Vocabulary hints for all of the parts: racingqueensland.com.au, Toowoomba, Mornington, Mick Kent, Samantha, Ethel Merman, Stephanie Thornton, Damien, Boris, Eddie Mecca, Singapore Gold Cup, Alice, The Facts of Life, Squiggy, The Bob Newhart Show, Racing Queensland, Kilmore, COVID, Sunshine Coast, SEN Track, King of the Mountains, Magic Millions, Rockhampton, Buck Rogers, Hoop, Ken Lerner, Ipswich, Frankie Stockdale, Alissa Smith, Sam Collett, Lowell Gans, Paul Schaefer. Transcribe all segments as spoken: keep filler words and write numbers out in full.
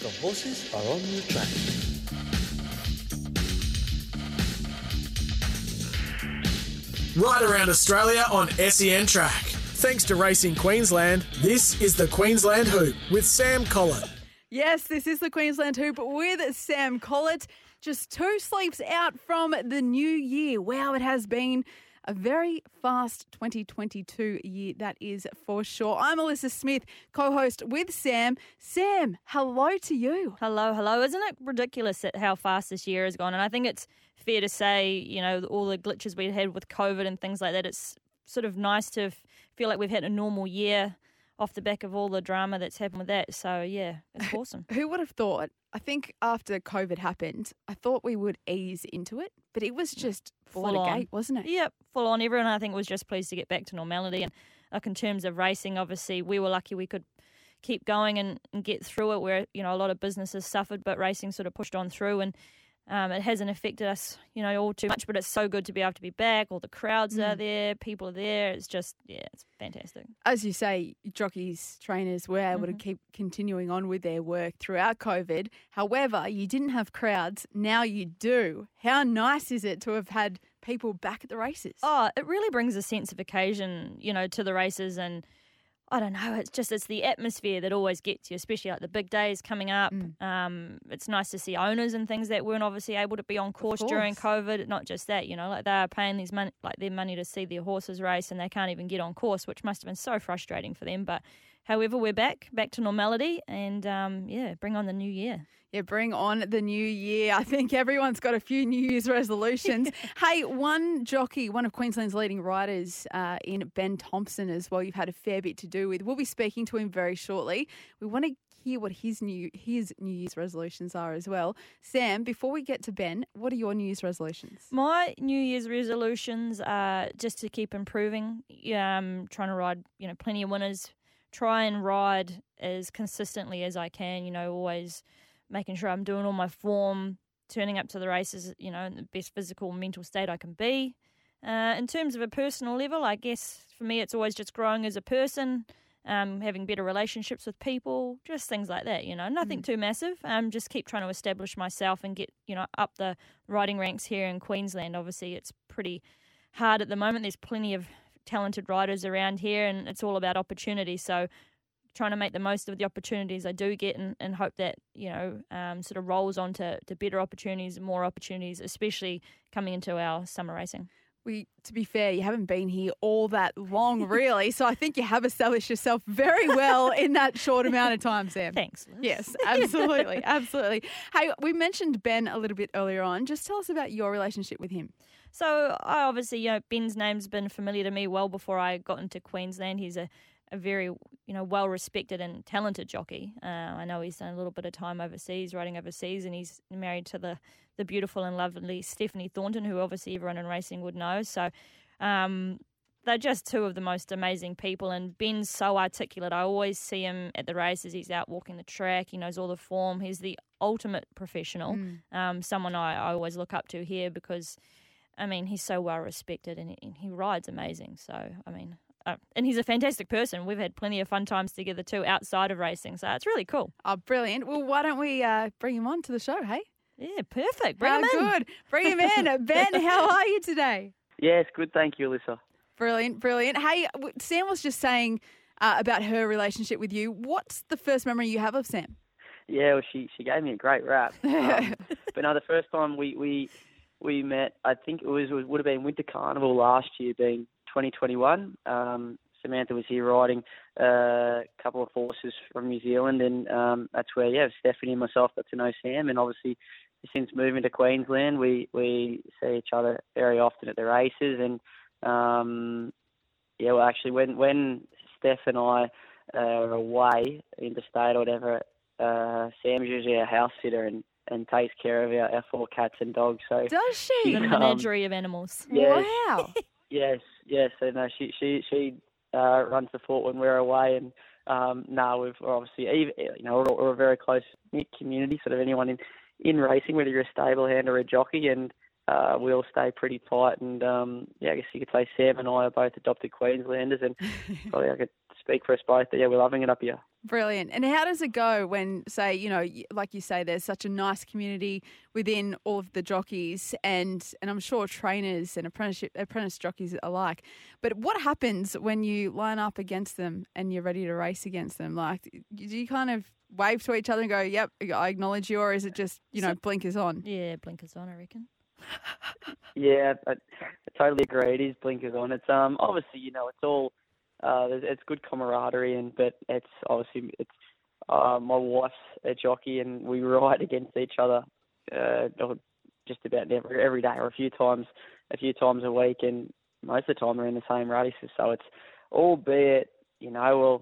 The horses are on the track. Right around Australia on S E N Track. Thanks to Racing Queensland, this is the Queensland Hoop with Sam Collett. Yes, this is the Queensland Hoop with Sam Collett. Just two sleeps out from the new year. Wow, it has been a very fast twenty twenty-two year, that is for sure. I'm Alissa Smith, co-host with Sam. Sam, hello to you. Hello, hello. Isn't it ridiculous at how fast this year has gone? And I think it's fair to say, you know, all the glitches we had with COVID and things like that, it's sort of nice to feel like we've had a normal year off the back of all the drama that's happened with that. So, yeah, it's awesome. Who would have thought? I think after COVID happened, I thought we would ease into it, but it was just full on gate, wasn't it? Yep, full on. Everyone, I think, was just pleased to get back to normality. And like in terms of racing, obviously, we were lucky we could keep going and, and get through it where, you know, a lot of businesses suffered, but racing sort of pushed on through and um, it hasn't affected us, you know, all too much, but it's so good to be able to be back. All the crowds mm. are there, people are there. It's just, yeah, it's fantastic. As you say, jockeys, trainers were able mm-hmm. to keep continuing on with their work throughout COVID. However, you didn't have crowds. Now you do. How nice is it to have had people back at the races? Oh, it really brings a sense of occasion, you know, to the races. And I don't know, it's just, it's the atmosphere that always gets you, especially like the big days coming up. Mm. Um, it's nice to see owners and things that weren't obviously able to be on course during COVID. Not just that, you know, like they are paying these money, like their money to see their horses race and they can't even get on course, which must have been so frustrating for them. But however, we're back, back to normality and um, yeah, bring on the new year. Yeah, bring on the new year. I think everyone's got a few New Year's resolutions. Hey, one jockey, one of Queensland's leading riders uh, in Ben Thompson as well, you've had a fair bit to do with. We'll be speaking to him very shortly. We want to hear what his new his New Year's resolutions are as well. Sam, before we get to Ben, what are your New Year's resolutions? My New Year's resolutions are just to keep improving, um, trying to ride, you know, plenty of winners, try and ride as consistently as I can, you know, always making sure I'm doing all my form, turning up to the races, you know, in the best physical and mental state I can be. Uh, in terms of a personal level, I guess for me it's always just growing as a person, um, having better relationships with people, just things like that, you know, nothing mm. too massive. Um, just keep trying to establish myself and get, you know, up the riding ranks here in Queensland. Obviously it's pretty hard at the moment. There's plenty of talented riders around here and it's all about opportunity. So trying to make the most of the opportunities I do get and, and hope that, you know, um, sort of rolls on to, to better opportunities and more opportunities, especially coming into our summer racing. We, to be fair, you haven't been here all that long, really, so I think you have established yourself very well in that short amount of time, Sam. Thanks, Liz. Yes, absolutely, absolutely. Hey, we mentioned Ben a little bit earlier on. Just tell us about your relationship with him. So, I obviously, you know, Ben's name's been familiar to me well before I got into Queensland. He's a a very, you know, well-respected and talented jockey. Uh, I know he's done a little bit of time overseas, riding overseas, and he's married to the, the beautiful and lovely Stephanie Thornton, who obviously everyone in racing would know. So um, they're just two of the most amazing people, and Ben's so articulate. I always see him at the races. He's out walking the track. He knows all the form. He's the ultimate professional, mm. um, someone I, I always look up to here because, I mean, he's so well-respected, and he, and he rides amazing. So, I mean... Uh, and he's a fantastic person. We've had plenty of fun times together too outside of racing, so it's really cool. Oh, brilliant. Well, why don't we uh, bring him on to the show, hey? Yeah, perfect. Bring how him in. Good. Bring him in. Ben, how are you today? Yes, good. Thank you, Alissa. Brilliant, brilliant. Hey, Sam was just saying uh, about her relationship with you. What's the first memory you have of Sam? Yeah, well, she, she gave me a great rap. Um, but no, the first time we, we, we met, I think it was, it would have been Winter Carnival last year being twenty twenty-one. Um, Samantha was here riding uh, a couple of horses from New Zealand, and um, that's where, yeah, Stephanie and myself got to know Sam. And obviously, since moving to Queensland, we, we see each other very often at the races. And um, yeah, well, actually, when when Steph and I uh, away interstate or whatever, uh, Sam's usually a house sitter and, and takes care of our, our four cats and dogs. So does she? Um, a menagerie of animals. Yes, wow. yes, yes. And uh, she she she uh, runs the fort when we're away. And um, no, we've we're obviously even, you know we're, we're a very close knit community. Sort of anyone in, in racing, whether you're a stable hand or a jockey, and Uh, we all stay pretty tight, and um, yeah, I guess you could say Sam and I are both adopted Queenslanders, and probably I could speak for us both that yeah, we're loving it up here. Brilliant. And how does it go when, say, you know, like you say, there's such a nice community within all of the jockeys, and and I'm sure trainers and apprenticeship apprentice jockeys alike. But what happens when you line up against them and you're ready to race against them? Like, do you kind of wave to each other and go, "Yep, I acknowledge you," or is it just you know so, blinkers on? Yeah, blinkers on, I reckon. Yeah, I, I totally agree. It is blinkers on. It's um obviously you know it's all uh it's good camaraderie, and but it's obviously it's uh, my wife's a jockey and we ride against each other uh just about every every day or a few times a few times a week, and most of the time we're in the same races. So it's albeit you know well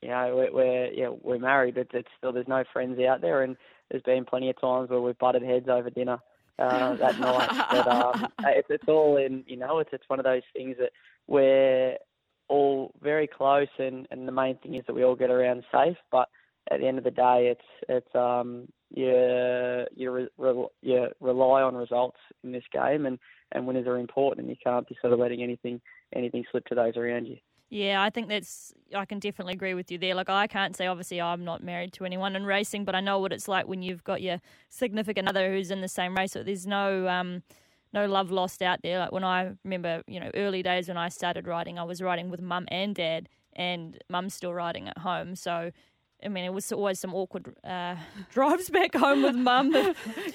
you know we're, we're yeah we're married, but it's still there's no friends out there, and there's been plenty of times where we've butted heads over dinner. Uh, that night, but um, it's, it's all in, you know, it's it's one of those things that we're all very close, and, and the main thing is that we all get around safe. But at the end of the day, it's it's um you you, re, re, you rely on results in this game, and, and winners are important, and you can't be sort of letting anything anything slip to those around you. Yeah, I think that's, I can definitely agree with you there. Like, I can't say, obviously, I'm not married to anyone in racing, but I know what it's like when you've got your significant other who's in the same race. So there's no um, no love lost out there. Like, when I remember, you know, early days when I started riding, I was riding with mum and dad, and mum's still riding at home. So, I mean, it was always some awkward uh, drives back home with mum.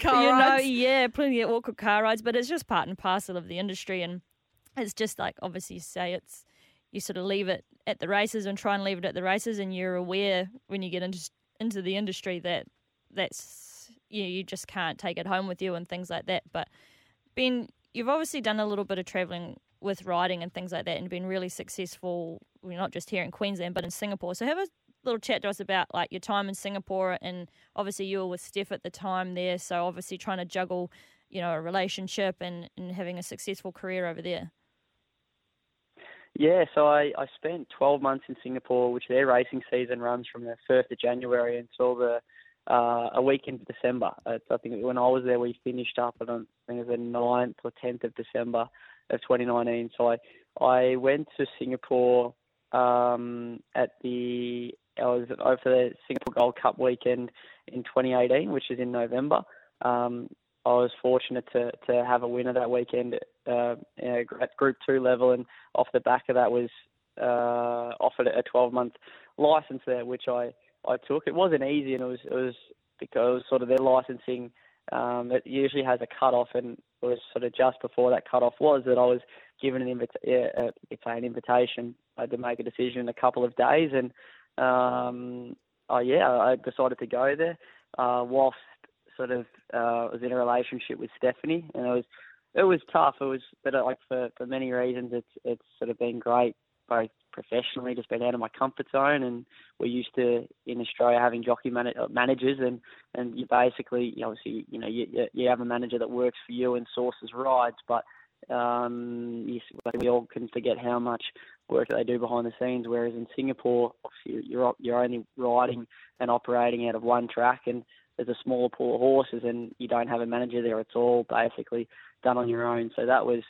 car you rides. Know, yeah, plenty of awkward car rides, but it's just part and parcel of the industry. And it's just like, obviously, you say it's, you sort of leave it at the races and try and leave it at the races, and you're aware when you get into into the industry that that's you know, you just can't take it home with you and things like that. But Ben, you've obviously done a little bit of travelling with riding and things like that, and been really successful, well, not just here in Queensland but in Singapore. So have a little chat to us about like your time in Singapore, and obviously you were with Steph at the time there, so obviously trying to juggle you know a relationship and, and having a successful career over there. Yeah, so I, I spent twelve months in Singapore, which their racing season runs from the first of January until the uh, a week in December. Uh, I think when I was there, we finished up on I think it was the ninth or tenth of December of twenty nineteen. So I, I went to Singapore um, at the I was over the Singapore Gold Cup weekend in twenty eighteen, which is in November. Um, I was fortunate to, to have a winner that weekend uh, at Group two level, and off the back of that was uh, offered a twelve-month licence there, which I, I took. It wasn't easy, and it was it was because sort of their licensing, um, it usually has a cut-off, and it was sort of just before that cut-off was that I was given an, invita- yeah, a, an invitation I had to make a decision in a couple of days, and um, oh, yeah, I decided to go there uh, whilst sort of uh, was in a relationship with Stephanie, and it was it was tough. It was, but like for, for many reasons, it's it's sort of been great, both professionally, just been out of my comfort zone, and we're used to in Australia having jockey man- managers, and, and you basically obviously you know you you have a manager that works for you and sources rides, but um, you, we all can forget how much work that they do behind the scenes. Whereas in Singapore, you're you're only riding and operating out of one track, and there's a smaller pool of horses, and you don't have a manager there. It's all basically done on your own. So that was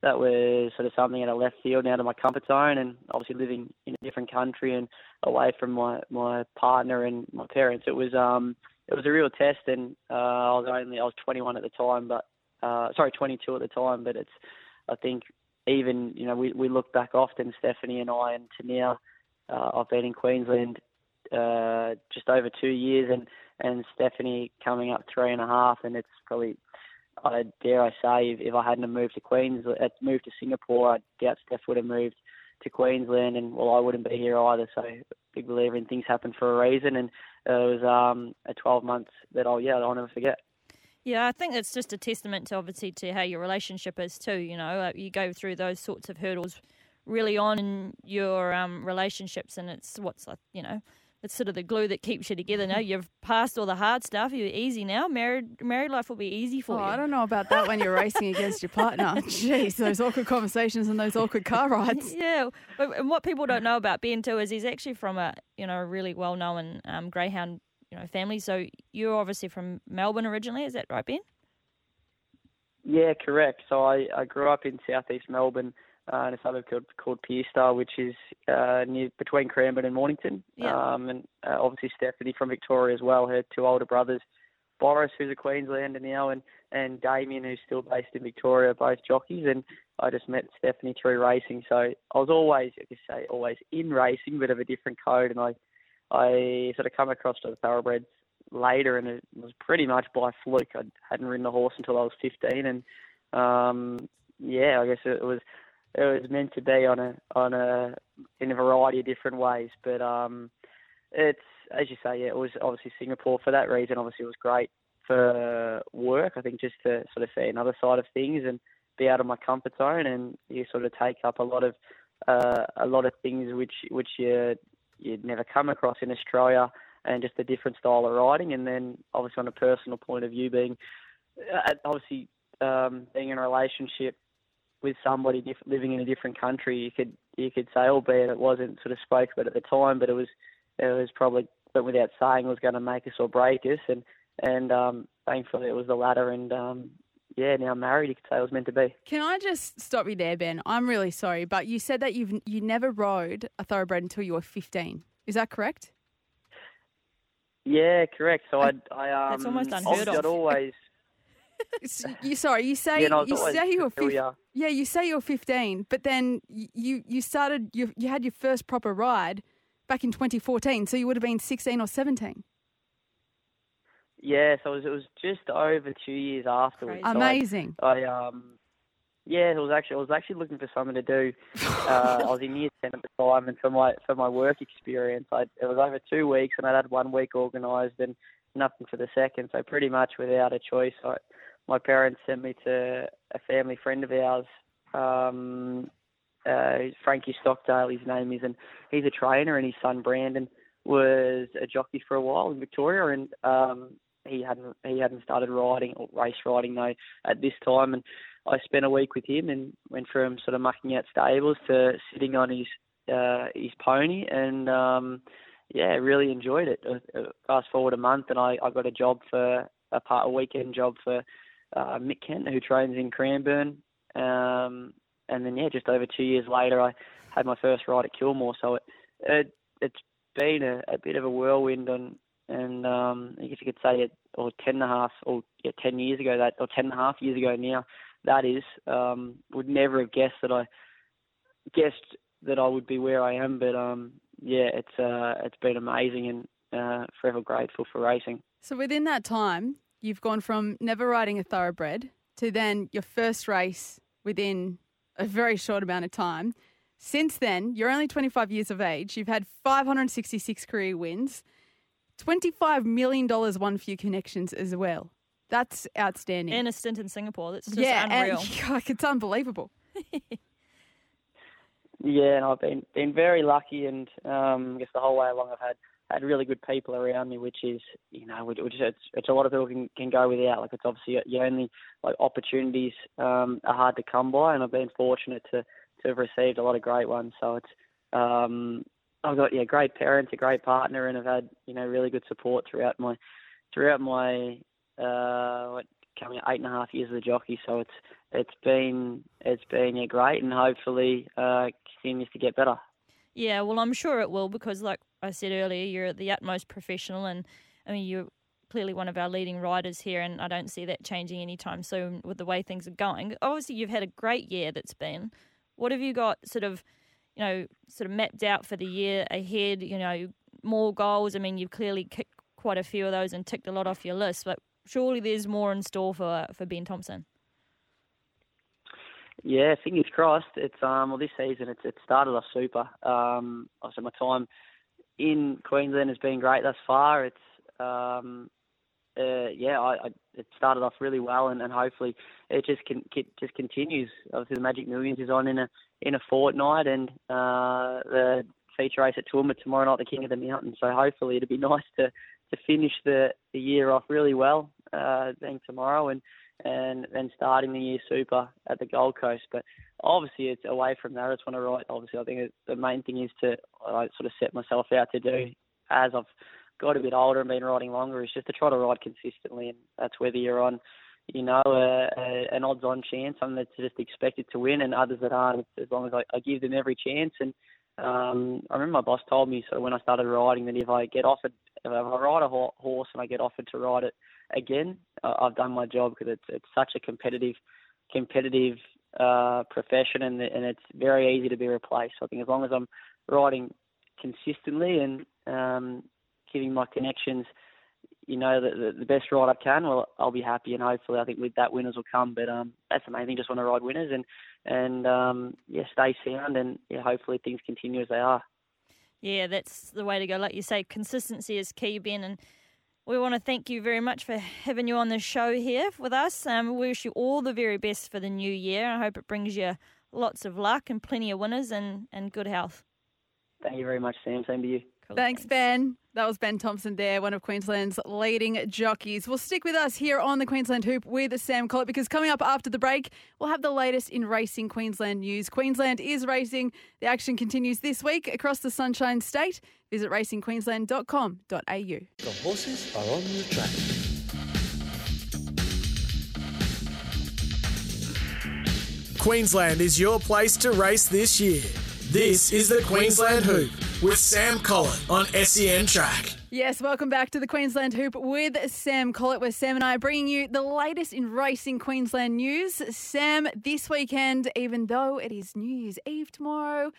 that was sort of something out of left field and out of my comfort zone, and obviously living in a different country and away from my, my partner and my parents. It was um it was a real test, and uh, I was only I was twenty-one at the time, but uh, sorry twenty-two at the time. But it's I think even you know we we look back often, Stephanie and I, and Tania. Uh, I've been in Queensland uh, just over two years, and. and Stephanie coming up three and a half, and it's probably, I dare I say, if, if I hadn't moved to Queensland, moved to Singapore, I doubt Steph would have moved to Queensland, and well, I wouldn't be here either. So big believer in things happen for a reason, and it was um, a twelve months that I'll yeah I'll never forget. Yeah, I think it's just a testament to obviously to how your relationship is too. You know, you go through those sorts of hurdles really on in your um, relationships, and it's what's like, you know, it's sort of the glue that keeps you together. Now you've passed all the hard stuff. You're easy now. Married married life will be easy for oh, you. I don't know about that when you're racing against your partner. Jeez, those awkward conversations and those awkward car rides. Yeah, and what people don't know about Ben too is he's actually from a you know really well known um, greyhound you know family. So you're obviously from Melbourne originally. Is that right, Ben? Yeah, correct. So I, I grew up in southeast Melbourne. Uh, in a suburb called, called Pierstar, which is uh, near between Cranbourne and Mornington. Yeah. Um, and uh, obviously Stephanie from Victoria as well, her two older brothers, Boris, who's a Queenslander now, and, and Damien, who's still based in Victoria, both jockeys. And I just met Stephanie through racing. So I was always, I could say, always in racing, but of a different code. And I I sort of come across to the thoroughbreds later, and it was pretty much by fluke. I hadn't ridden a horse until I was fifteen. And, um, yeah, I guess it was... It was meant to be on a on a in a variety of different ways, but um, it's as you say, yeah, it was obviously Singapore for that reason. Obviously, it was great for work. I think just to sort of see another side of things and be out of my comfort zone, and you sort of take up a lot of uh, a lot of things which which you you'd never come across in Australia, and just a different style of riding. And then obviously on a personal point of view, being uh, obviously um, being in a relationship with somebody diff- living in a different country, you could you could say, albeit it wasn't sort of spoke about at the time, but it was it was probably, but without saying, it was going to make us or break us, and and um, thankfully it was the latter, and um, yeah, now married, you could say it was meant to be. Can I just stop you there, Ben? I'm really sorry, but you said that you've you never rode a thoroughbred until you were fifteen. Is that correct? Yeah, correct. So I I, I um, that's almost unheard of. I'd always. You sorry, you say yeah, no, you say you're fifteen. Yeah, you say you're fifteen, but then you you started you you had your first proper ride back in twenty fourteen, so you would have been sixteen or seventeen. Yeah, so it was, it was just over two years afterwards. So amazing. I, I um yeah, it was actually I was actually looking for something to do. Uh, I was in year ten at the time, and for my for my work experience, I it was over two weeks, and I had one week organised and nothing for the second. So pretty much without a choice, I. My parents sent me to a family friend of ours, um, uh, Frankie Stockdale, his name is, and he's a trainer, and his son Brandon was a jockey for a while in Victoria, and um, he hadn't he hadn't started riding or race riding though at this time, and I spent a week with him and went from sort of mucking out stables to sitting on his uh, his pony, and um, yeah, really enjoyed it. Fast forward a month, and I, I got a job for a part a weekend job for. Uh, Mick Kent, who trains in Cranbourne, um, and then yeah, just over two years later, I had my first ride at Kilmore. So it, it it's been a, a bit of a whirlwind, on, and um, if you could say it, or ten and a half, or yeah, ten years ago that, or ten and a half years ago now, that is, um, would never have guessed that I guessed that I would be where I am. But um, yeah, it's uh, it's been amazing, and uh, forever grateful for racing. So within that time. You've gone from never riding a thoroughbred to then your first race within a very short amount of time. Since then, you're only twenty-five years of age. You've had five hundred sixty-six career wins, twenty-five million dollars won for your connections as well. That's outstanding. And a stint in Singapore. That's just yeah, unreal. Yeah, it's unbelievable. Yeah, and I've been, been very lucky, and um, I guess the whole way along I've had had really good people around me, which is, you know, which, which it's, it's a lot of people can, can go without. Like, it's obviously, you only, like, opportunities um, are hard to come by, and I've been fortunate to, to have received a lot of great ones. So it's, um, I've got, yeah, great parents, a great partner, and I've had, you know, really good support throughout my, throughout my, uh, what, coming eight and a half years as a jockey. So it's, it's been, it's been, yeah, great, and hopefully uh, continues to get better. Yeah, well, I'm sure it will, because like I said earlier, you're the utmost professional, and I mean, you're clearly one of our leading riders here, and I don't see that changing anytime soon with the way things are going. Obviously, you've had a great year that's been. What have you got sort of, you know, sort of mapped out for the year ahead, you know, more goals? I mean, you've clearly kicked quite a few of those and ticked a lot off your list, but surely there's more in store for, for Ben Thompson. Yeah, fingers crossed. It's um well this season it's it started off super. Um obviously my time in Queensland has been great thus far. It's um uh, yeah, I, I, it started off really well, and, and hopefully it just can, it just continues. Obviously, the Magic Millions is on in a in a fortnight, and uh, the feature race at Toowoomba tomorrow night, the King of the Mountains. So hopefully it'll be nice to, to finish the, the year off really well, uh, then tomorrow, and and then starting the year super at the Gold Coast. But obviously it's away from that. I just want to write. Obviously, I think it, the main thing is to I sort of set myself out to do as I've got a bit older and been riding longer is just to try to ride consistently, and that's whether you're on, you know, a, a, an odds-on chance, something that's just expected to win, and others that aren't. As long as I, I give them every chance, and um, I remember my boss told me sort of when I started riding that if I get offered, if I ride a ho- horse and I get offered to ride it again, I, I've done my job, because it's it's such a competitive, competitive uh, profession, and and it's very easy to be replaced. So I think as long as I'm riding consistently and um, giving my connections, you know, the, the best ride I can, well, I'll be happy, and hopefully I think with that winners will come. But um, that's the main thing, just want to ride winners and, and um, yeah, stay sound, and yeah, hopefully things continue as they are. Yeah, that's the way to go. Like you say, consistency is key, Ben, and we want to thank you very much for having you on the show here with us. Um, we wish you all the very best for the new year. I hope it brings you lots of luck and plenty of winners and, and good health. Thank you very much, Sam. Same to you. Cool. Thanks, Ben. That was Ben Thompson there, one of Queensland's leading jockeys. Well, stick with us here on the Queensland Hoop with Sam Collett, because coming up after the break, we'll have the latest in Racing Queensland news. Queensland is racing. The action continues this week across the Sunshine State. Visit racing queensland dot com dot a u. The horses are on the track. Queensland is your place to race this year. This is the Queensland Hoop with Sam Collett on S E N Track. Yes, welcome back to the Queensland Hoop with Sam Collett, where Sam and I are bringing you the latest in Racing Queensland news. Sam, this weekend, even though it is New Year's Eve tomorrow,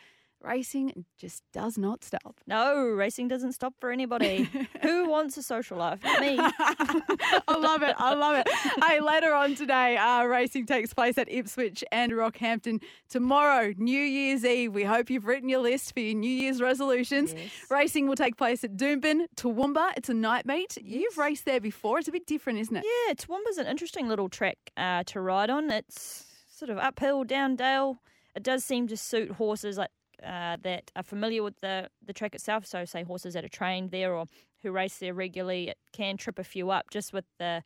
racing just does not stop. No, racing doesn't stop for anybody. Who wants a social life? Not me. I love it. I love it. Hey, later on today, uh, racing takes place at Ipswich and Rockhampton. Tomorrow, New Year's Eve, we hope you've written your list for your New Year's resolutions. Yes. Racing will take place at Doomben, Toowoomba. It's a night meet. Yes. You've raced there before. It's a bit different, isn't it? Yeah, Toowoomba's an interesting little track uh, to ride on. It's sort of uphill, down dale. It does seem to suit horses like Uh, that are familiar with the, the track itself, so say horses that are trained there or who race there regularly, it can trip a few up just with the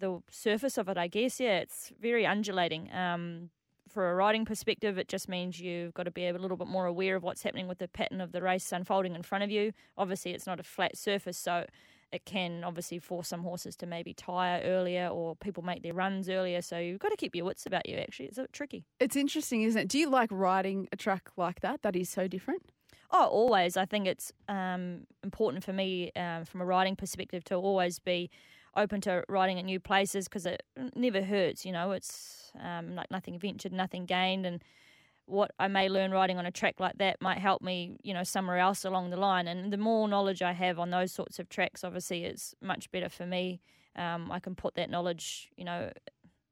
the surface of it, I guess. Yeah, it's very undulating. Um, for a riding perspective, it just means you've got to be a little bit more aware of what's happening with the pattern of the race unfolding in front of you. Obviously, it's not a flat surface, so it can obviously force some horses to maybe tire earlier, or people make their runs earlier. So you've got to keep your wits about you, actually. It's a bit tricky. It's interesting, isn't it? Do you like riding a track like that, that is so different? Oh, always. I think it's um, important for me um, from a riding perspective to always be open to riding at new places, because it never hurts, you know. It's um, like nothing ventured, nothing gained. And what I may learn riding on a track like that might help me, you know, somewhere else along the line. And the more knowledge I have on those sorts of tracks, obviously, is much better for me. Um, I can put that knowledge, you know,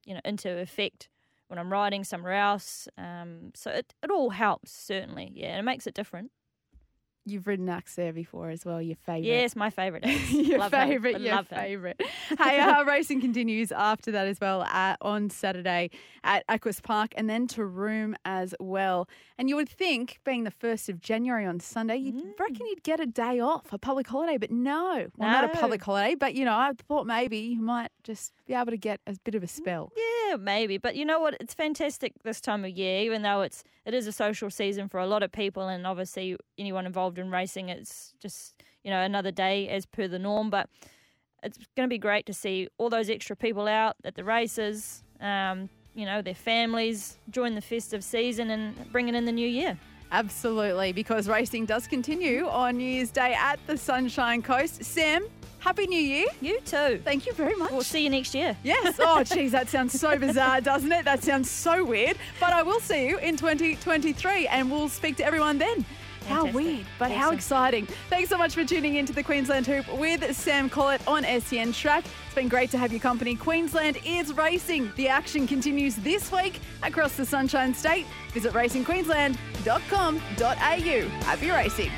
you know, into effect when I'm riding somewhere else. Um, so it, it all helps, certainly. Yeah, and it makes it different. You've ridden Axe there before as well, your favourite. Yes, my favourite. your favourite, your favourite. Hey, our racing continues after that as well uh, on Saturday at Aquas Park, and then to Room as well. And you would think, being the first of January on Sunday, you'd mm. reckon you'd get a day off, a public holiday, but no. Well, no. not a public holiday, but, you know, I thought maybe you might just be able to get a bit of a spell. Yeah, maybe. But you know what? It's fantastic this time of year, even though it's it is a social season for a lot of people, and obviously anyone involved in racing, it's just, you know, another day as per the norm, but it's going to be great to see all those extra people out at the races, um, you know, their families join the festive season and bringing in the new year. Absolutely, because racing does continue on New Year's Day at the Sunshine Coast. Sam, Happy New Year. You too. Thank you very much. We'll see you next year. Yes. Oh, geez, that sounds so bizarre, doesn't it? That sounds so weird. But I will see you in twenty twenty-three, and we'll speak to everyone then. Fantastic. How weird, but awesome. How exciting. Thanks so much for tuning in to the Queensland Hoop with Sam Collett on S E N Track. It's been great to have your company. Queensland is racing. The action continues this week across the Sunshine State. Visit racing queensland dot com dot a u. Happy racing.